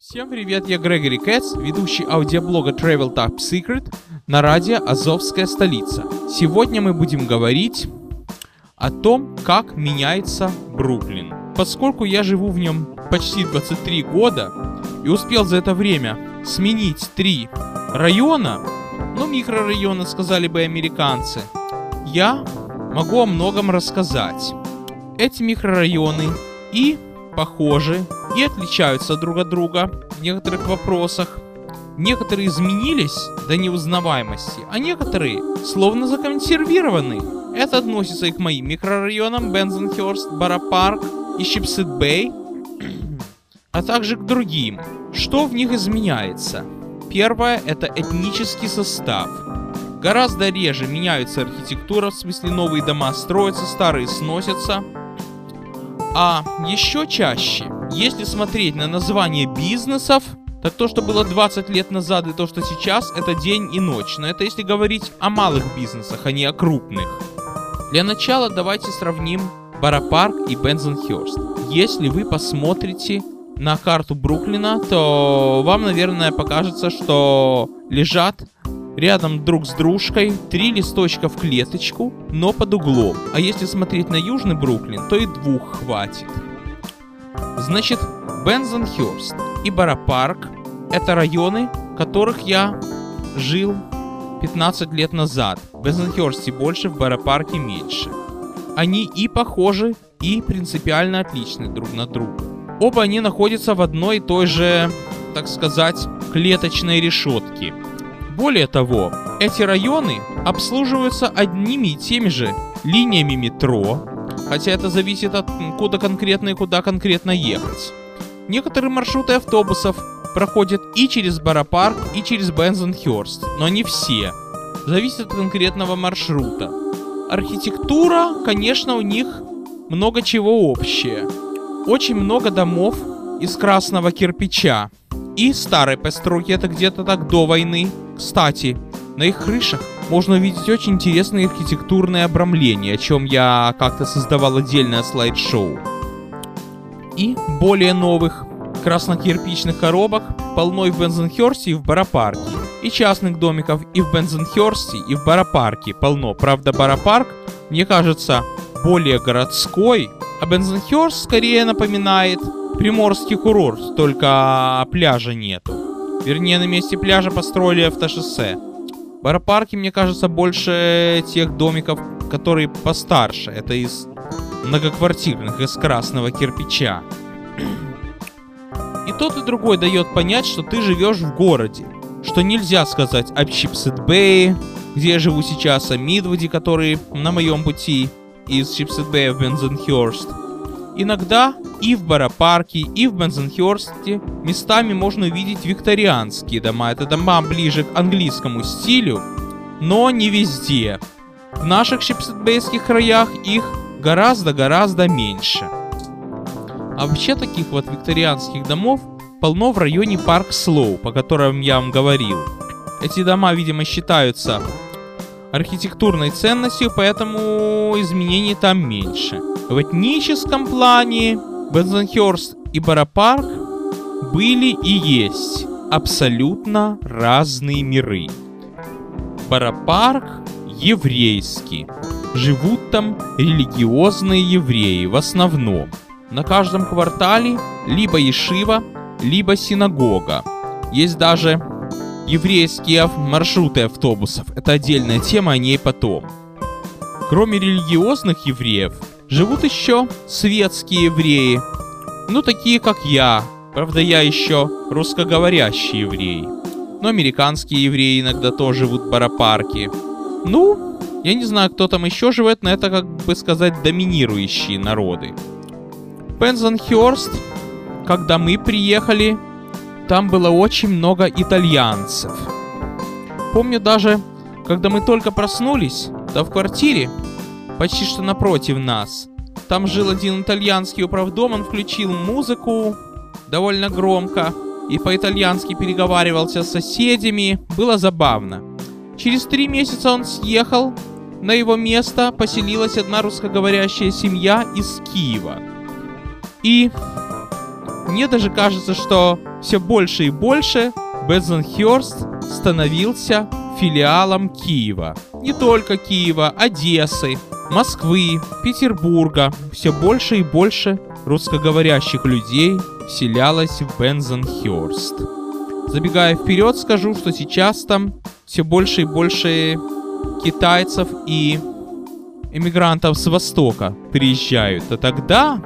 Всем привет, я Грегори Кац, ведущий аудиоблога Travel Talk Secret на радио Азовская столица. Сегодня мы будем говорить о том, как меняется Бруклин. Поскольку я живу в нем почти 23 года и успел за это время сменить 3 района, микрорайона, сказали бы американцы, я могу о многом рассказать. Эти микрорайоны и похожи, и отличаются друг от друга в некоторых вопросах. Некоторые изменились до неузнаваемости, а некоторые словно законсервированы. Это относится и к моим микрорайонам Бенсонхёрст, Бара-парк и Шипсхед-Бей, а также к другим. Что в них изменяется? Первое – это этнический состав. Гораздо реже меняется архитектура, в смысле новые дома строятся, старые сносятся. А еще чаще, если смотреть на название бизнесов, так то, что было 20 лет назад и то, что сейчас, это день и ночь. Но это если говорить о малых бизнесах, а не о крупных. Для начала давайте сравним Бара-парк и Бенсонхёрст. Если вы посмотрите на карту Бруклина, то вам, наверное, покажется, что лежат рядом друг с дружкой 3 листочка в клеточку, но под углом. А если смотреть на Южный Бруклин, то и 2 хватит. Значит, Бенсонхёрст и Бара-парк – это районы, в которых я жил 15 лет назад. В Бенсонхёрсте больше, в Бара-парке меньше. Они и похожи, и принципиально отличны друг на друга. Оба они находятся в одной и той же, так сказать, клеточной решетке. Более того, эти районы обслуживаются одними и теми же линиями метро, хотя это зависит от куда конкретно и куда конкретно ехать. Некоторые маршруты автобусов проходят и через Бара-парк, и через Бенсонхёрст, но не все. Зависит от конкретного маршрута. Архитектура, конечно, у них много чего общее. Очень много домов из красного кирпича и старой постройки, это где-то так до войны. Кстати, на их крышах можно увидеть очень интересные архитектурные обрамления, о чем я как-то создавал отдельное слайд-шоу. И более новых красно-кирпичных коробок полно и в Бенсонхёрсте, и в Бара-парке. И частных домиков и в Бенсонхёрсте, и в Бара-парке полно. Правда, Бара-парк, мне кажется, более городской, а Бенсонхёрст скорее напоминает приморский курорт, только пляжа нету. Вернее, на месте пляжа построили автошоссе. В Бара-парке, мне кажется, больше тех домиков, которые постарше. Это из многоквартирных, из красного кирпича. И тот и другой дает понять, что ты живешь в городе. Что нельзя сказать об Шипсхед-Бее, где я живу сейчас, о Midwood, который на моем пути из Шипсхед-Бея в Бенсонхёрст. Иногда и в Бара-парке, и в Бенсонхёрсте местами можно увидеть викторианские дома. Это дома ближе к английскому стилю, но не везде. В наших шипсхед-бейских краях их гораздо-гораздо меньше. А вообще таких вот викторианских домов полно в районе Парк-Слоу, по которым я вам говорил. Эти дома, видимо, считаются архитектурной ценностью, поэтому изменений там меньше. В этническом плане Бенсонхёрст и Бара-парк были и есть абсолютно разные миры. Бара-парк еврейский. Живут там религиозные евреи в основном. На каждом квартале либо ешива, либо синагога. Есть даже еврейские маршруты автобусов. Это отдельная тема, о ней потом. Кроме религиозных евреев, живут еще светские евреи. Такие как я. Правда, я еще русскоговорящий еврей. Но американские евреи иногда тоже живут в Бара-парке. Я не знаю, кто там еще живет, но это, как бы сказать, доминирующие народы. Бенсонхёрст, когда мы приехали, там было очень много итальянцев. Помню даже, когда мы только проснулись, то в квартире, почти что напротив нас, там жил один итальянский управдом, он включил музыку довольно громко и по-итальянски переговаривался с соседями. Было забавно. Через 3 месяца он съехал, на его место поселилась одна русскоговорящая семья из Киева. И мне даже кажется, что все больше и больше Бенсонхёрст становился филиалом Киева. Не только Киева, Одессы, Москвы, Петербурга. Все больше и больше русскоговорящих людей вселялось в Бенсонхёрст. Забегая вперед, скажу, что сейчас там все больше и больше китайцев и эмигрантов с Востока приезжают. А тогда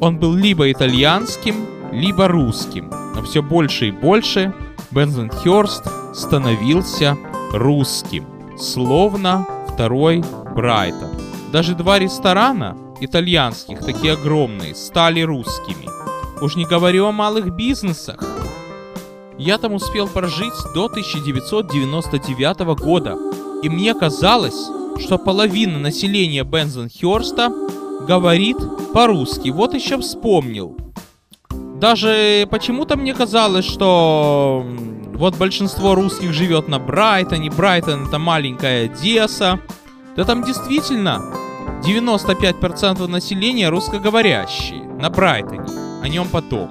он был либо итальянским, либо русским. Но все больше и больше Бенсонхёрст становился русским. Словно второй Брайтон. Даже два ресторана итальянских, такие огромные, стали русскими. Уж не говорю о малых бизнесах. Я там успел прожить до 1999 года. И мне казалось, что половина населения Бенсонхёрста говорит по-русски. Вот еще вспомнил. Даже почему-то мне казалось, что вот большинство русских живет на Брайтоне. Брайтон — это маленькая Одесса. Да там действительно 95% населения русскоговорящие на Брайтоне. О нем потом.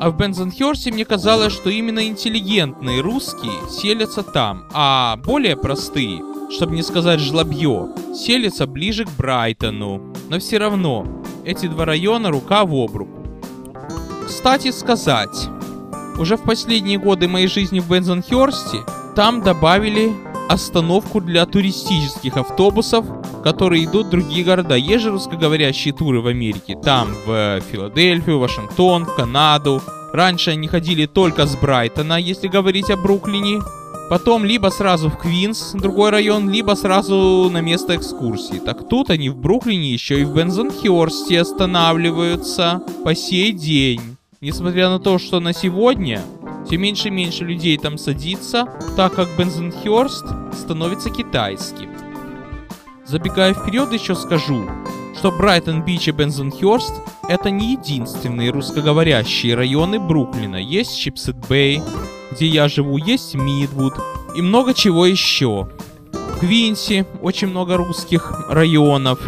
А в Бенсонхёрсте мне казалось, что именно интеллигентные русские селятся там, а более простые, чтобы не сказать жлобье, селятся ближе к Брайтону. Но все равно эти два района рука в об руку. Кстати сказать, уже в последние годы моей жизни в Бенсонхёрсте там добавили остановку для туристических автобусов, которые идут в другие города. Есть же русскоговорящие туры в Америке. Там в Филадельфию, Вашингтон, в Канаду. Раньше они ходили только с Брайтона, если говорить о Бруклине. Потом либо сразу в Квинс, другой район, либо сразу на место экскурсии. Так тут они в Бруклине еще и в Бенсонхёрсте останавливаются по сей день. Несмотря на то, что на сегодня все меньше и меньше людей там садится, так как Бенсонхёрст становится китайским. Забегая вперед, еще скажу, что Брайтон-Бич и Бенсонхёрст — это не единственные русскоговорящие районы Бруклина. Есть Шипсхед-Бей, где я живу, есть Midwood и много чего еще. В Квинсе очень много русских районов.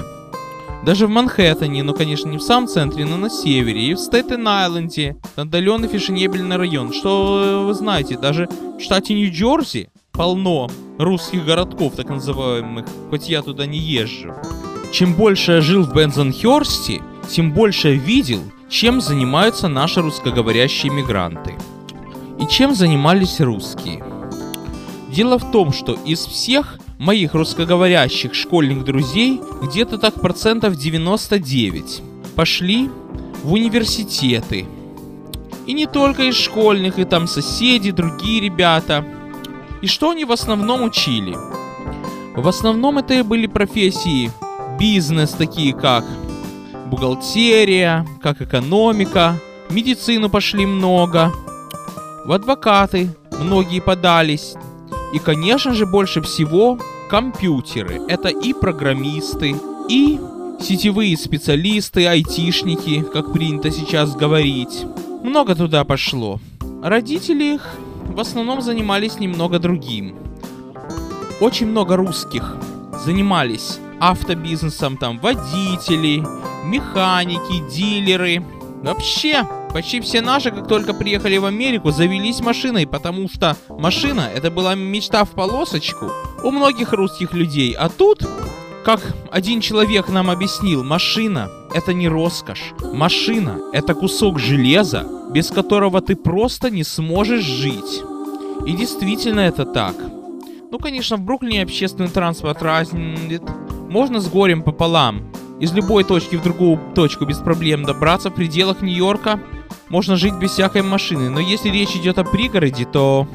Даже в Манхэттене, но, конечно, не в самом центре, но на севере, и в Стейтен-Айленде, отдаленный фешенебельный район. Что вы знаете, даже в штате Нью-Джерси полно русских городков, так называемых, хоть я туда не езжу. Чем больше я жил в Бенсонхёрсте, тем больше я видел, чем занимаются наши русскоговорящие мигранты. И чем занимались русские. Дело в том, что из всех моих русскоговорящих школьных друзей где-то так 99% пошли в университеты. И не только из школьных, и там соседи, другие ребята. И что они в основном учили? В основном это и были профессии бизнес, такие как бухгалтерия, как экономика, в медицину пошли много, в адвокаты многие подались. И, конечно же, больше всего компьютеры. Это и программисты, и сетевые специалисты, айтишники, как принято сейчас говорить. Много туда пошло. Родители их в основном занимались немного другим. Очень много русских занимались автобизнесом, там водители, механики, дилеры. Вообще, почти все наши, как только приехали в Америку, завелись машиной, потому что машина — это была мечта в полосочку у многих русских людей. А тут, как один человек нам объяснил, машина — это не роскошь. Машина — это кусок железа, без которого ты просто не сможешь жить. И действительно это так. Ну, конечно, в Бруклине общественный транспорт развит. Можно с горем пополам из любой точки в другую точку без проблем добраться. В пределах Нью-Йорка можно жить без всякой машины. Но если речь идет о пригороде, то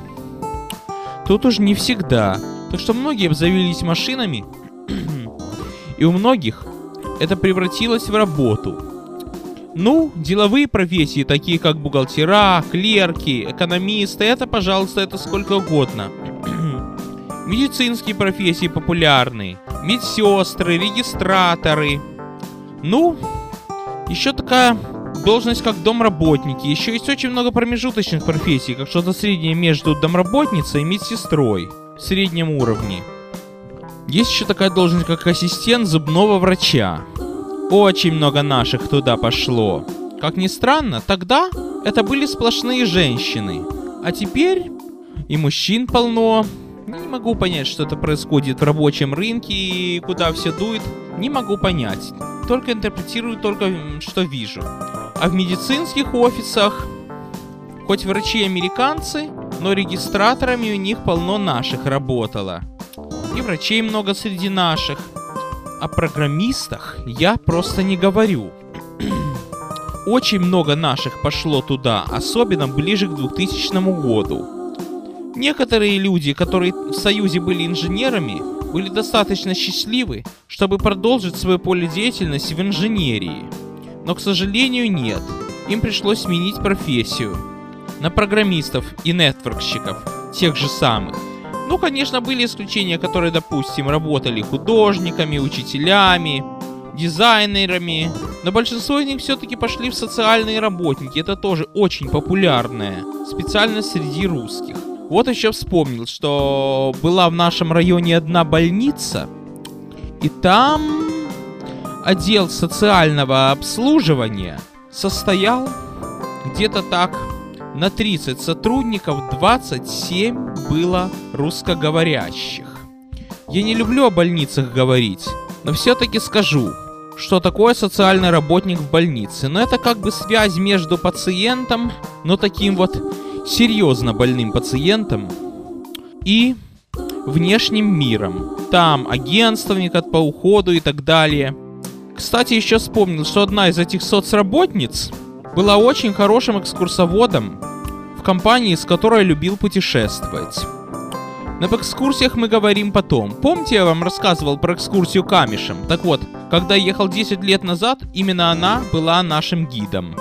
тут уж не всегда. Так что многие завелись машинами, и у многих это превратилось в работу. Ну, деловые профессии, такие как бухгалтера, клерки, экономисты, это, пожалуйста, это сколько угодно. Медицинские профессии популярные. Медсестры, регистраторы. Ну, еще такая должность, как домработники. Еще есть очень много промежуточных профессий, как что-то среднее между домработницей и медсестрой в среднем уровне. Есть еще такая должность, как ассистент зубного врача. Очень много наших туда пошло. Как ни странно, тогда это были сплошные женщины. А теперь и мужчин полно. Не могу понять, что это происходит в рабочем рынке и куда все дует. Не могу понять. Только интерпретирую, только что вижу. А в медицинских офисах, хоть врачи американцы, но регистраторами у них полно наших работало. И врачей много среди наших. О программистах я просто не говорю. Очень много наших пошло туда, особенно ближе к 2000 году. Некоторые люди, которые в Союзе были инженерами, были достаточно счастливы, чтобы продолжить свое поле деятельности в инженерии. Но, к сожалению, нет. Им пришлось сменить профессию на программистов и нетворкщиков, тех же самых. Ну, конечно, были исключения, которые, допустим, работали художниками, учителями, дизайнерами, но большинство из них все-таки пошли в социальные работники, это тоже очень популярная специальность среди русских. Вот еще вспомнил, что была в нашем районе одна больница, и там отдел социального обслуживания состоял где-то так на 30 сотрудников, 27 было русскоговорящих. Я не люблю о больницах говорить, но все-таки скажу, что такое социальный работник в больнице. Но это как бы связь между пациентом, но таким вот серьезно больным пациентом и внешним миром. Там агентствовник по уходу и так далее. Кстати, еще вспомнил, что одна из этих соцработниц была очень хорошим экскурсоводом в компании, с которой любил путешествовать. Но об экскурсиях мы говорим потом. Помните, я вам рассказывал про экскурсию Камешем? Так вот, когда я ехал 10 лет назад, именно она была нашим гидом.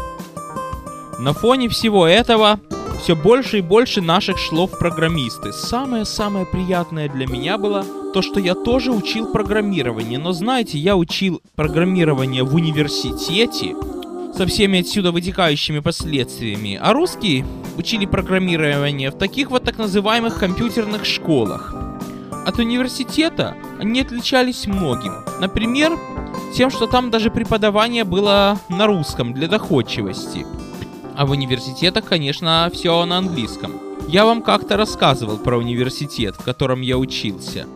На фоне всего этого все больше и больше наших шло в программисты. Самое-самое приятное для меня было то, что я тоже учил программирование. Но знаете, я учил программирование в университете со всеми отсюда вытекающими последствиями. А русские учили программирование в таких вот так называемых компьютерных школах. От университета они отличались многим. Например, тем, что там даже преподавание было на русском для доходчивости. А в университетах, конечно, все на английском. Я вам как-то рассказывал про университет, в котором я учился.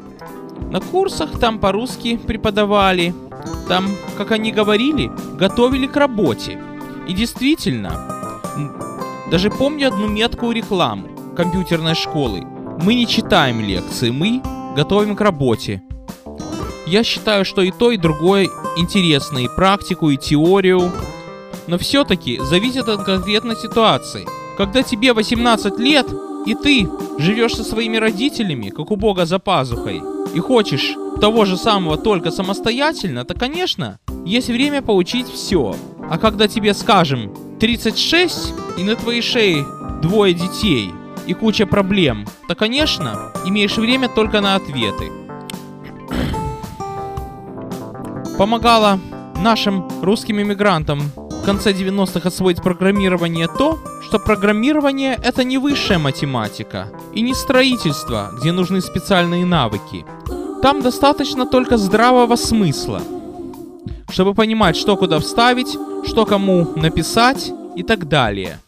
На курсах там по-русски преподавали. Там, как они говорили, готовили к работе. И действительно, даже помню одну меткую рекламу компьютерной школы. Мы не читаем лекции, мы готовим к работе. Я считаю, что и то, и другое интересно, и практику, и теорию. Но все-таки зависит от конкретной ситуации. Когда тебе 18 лет, и ты живешь со своими родителями, как у Бога за пазухой, и хочешь того же самого только самостоятельно, то, конечно, есть время поучить все. А когда тебе, скажем, 36, и на твоей шее двое детей, и куча проблем, то, конечно, имеешь время только на ответы. Помогало нашим русским иммигрантам в конце 90-х освоить программирование то, что программирование — это не высшая математика и не строительство, где нужны специальные навыки. Там достаточно только здравого смысла, чтобы понимать, что куда вставить, что кому написать и так далее.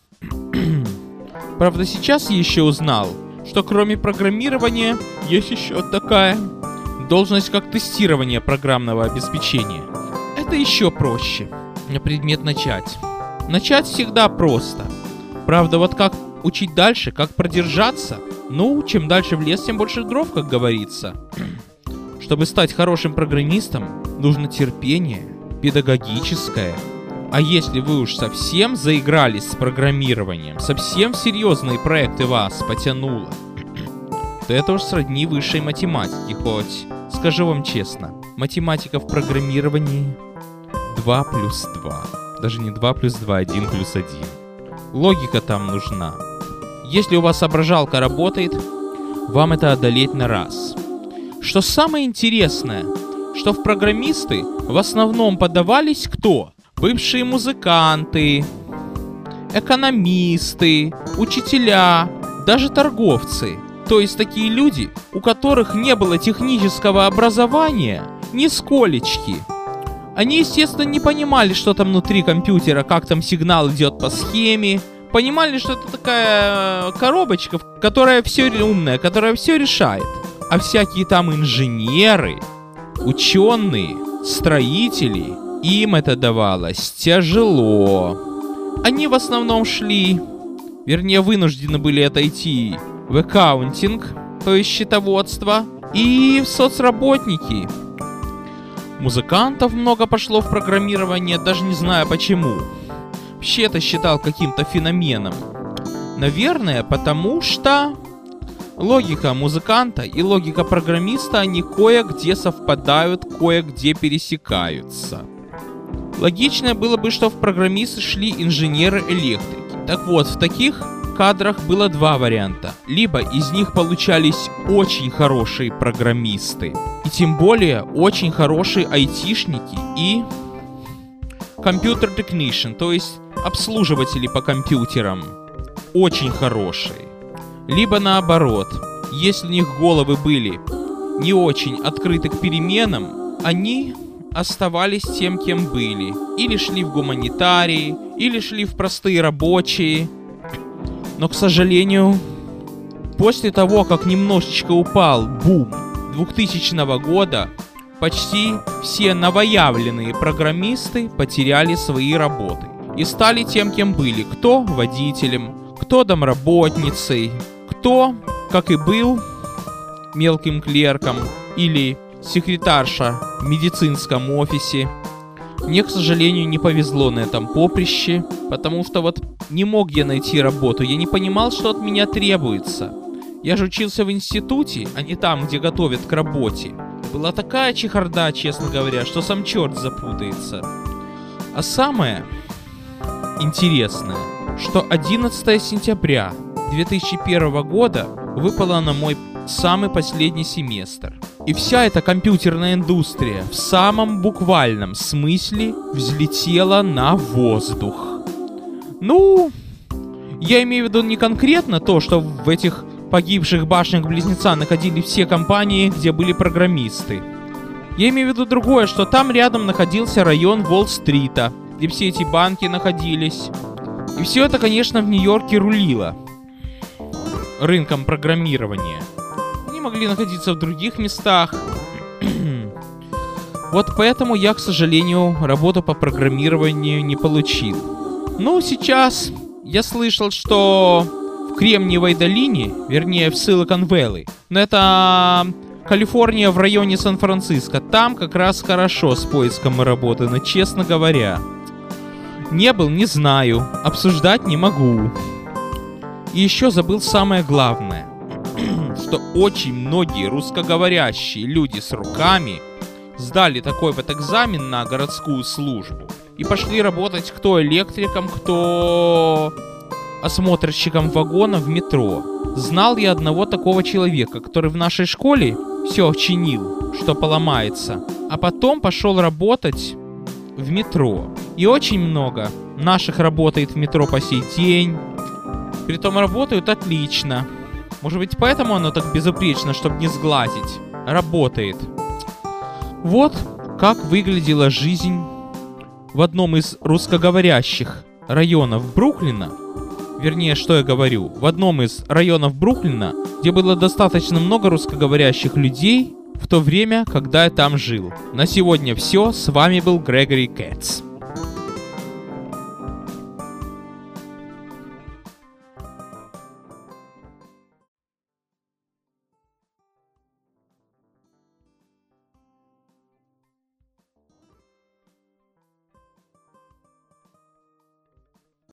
Правда, сейчас я еще узнал, что кроме программирования есть еще такая должность, как тестирование программного обеспечения. Это еще проще. На предмет начать. Начать всегда просто. Правда, вот как учить дальше, как продержаться. Ну, чем дальше в лес, тем больше дров, как говорится. Чтобы стать хорошим программистом, нужно терпение, педагогическое. А если вы уж совсем заигрались с программированием, совсем в серьезные проекты вас потянуло, то это уж сродни высшей математике, хоть, скажу вам честно, математика в программировании 2 плюс 2. Даже не 2 плюс 2, 1 плюс 1. Логика там нужна. Если у вас соображалка работает, вам это одолеть на раз. Что самое интересное, что в программисты в основном подавались кто? Бывшие музыканты, экономисты, учителя, даже торговцы. То есть такие люди, у которых не было технического образования нисколечки. Они, естественно, не понимали, что там внутри компьютера, как там сигнал идет по схеме, понимали, что это такая коробочка, которая все умная, которая все решает. А всякие там инженеры, ученые, строители, им это давалось тяжело. Они в основном шли, вернее вынуждены были отойти в аккаунтинг, то есть счетоводство, и в соцработники. Музыкантов много пошло в программирование, даже не знаю почему. Вообще это считал каким-то феноменом. Наверное, потому что логика музыканта и логика программиста, они кое-где совпадают, кое-где пересекаются. Логично было бы, что в программисты шли инженеры-электрики. Так вот, в таких кадрах было два варианта. Либо из них получались очень хорошие программисты, и тем более очень хорошие айтишники и компьютер technician, то есть обслуживатели по компьютерам, очень хорошие. Либо наоборот, если у них головы были не очень открыты к переменам, они оставались тем, кем были. Или шли в гуманитарии, или шли в простые рабочие. Но, к сожалению, после того, как немножечко упал бум 2000 года, почти все новоявленные программисты потеряли свои работы и стали тем, кем были. Кто водителем, кто домработницей, кто, как и был, мелким клерком или секретарша в медицинском офисе. Мне, к сожалению, не повезло на этом поприще, потому что вот не мог я найти работу, я не понимал, что от меня требуется. Я же учился в институте, а не там, где готовят к работе. Была такая чехарда, честно говоря, что сам черт запутается. А самое интересное, что 11 сентября 2001 года выпало на мой самый последний семестр. И вся эта компьютерная индустрия в самом буквальном смысле взлетела на воздух. Ну, я имею в виду не конкретно то, что в этих погибших башнях-близнецах находились все компании, где были программисты. Я имею в виду другое, что там рядом находился район Уолл-стрита, где все эти банки находились. И все это, конечно, в Нью-Йорке рулило рынком программирования. Могли находиться в других местах. Вот поэтому я, к сожалению, работу по программированию не получил. Ну, сейчас я слышал, что в Кремниевой долине, вернее, в Силикон-Вэлли, но это Калифорния в районе Сан-Франциско, там как раз хорошо с поиском работы, но, честно говоря, не был, не знаю, обсуждать не могу. И еще забыл самое главное, что очень многие русскоговорящие люди с руками сдали такой вот экзамен на городскую службу и пошли работать кто электриком, кто осмотрщиком вагонов в метро. Знал я одного такого человека, который в нашей школе все чинил, что поломается, а потом пошел работать в метро. И очень много наших работает в метро по сей день, притом работают отлично. Может быть, поэтому оно так безупречно, чтобы не сглазить. Работает. Вот как выглядела жизнь в одном из русскоговорящих районов Бруклина. Вернее, что я говорю. В одном из районов Бруклина, где было достаточно много русскоговорящих людей в то время, когда я там жил. На сегодня все. С вами был Грегори Кац.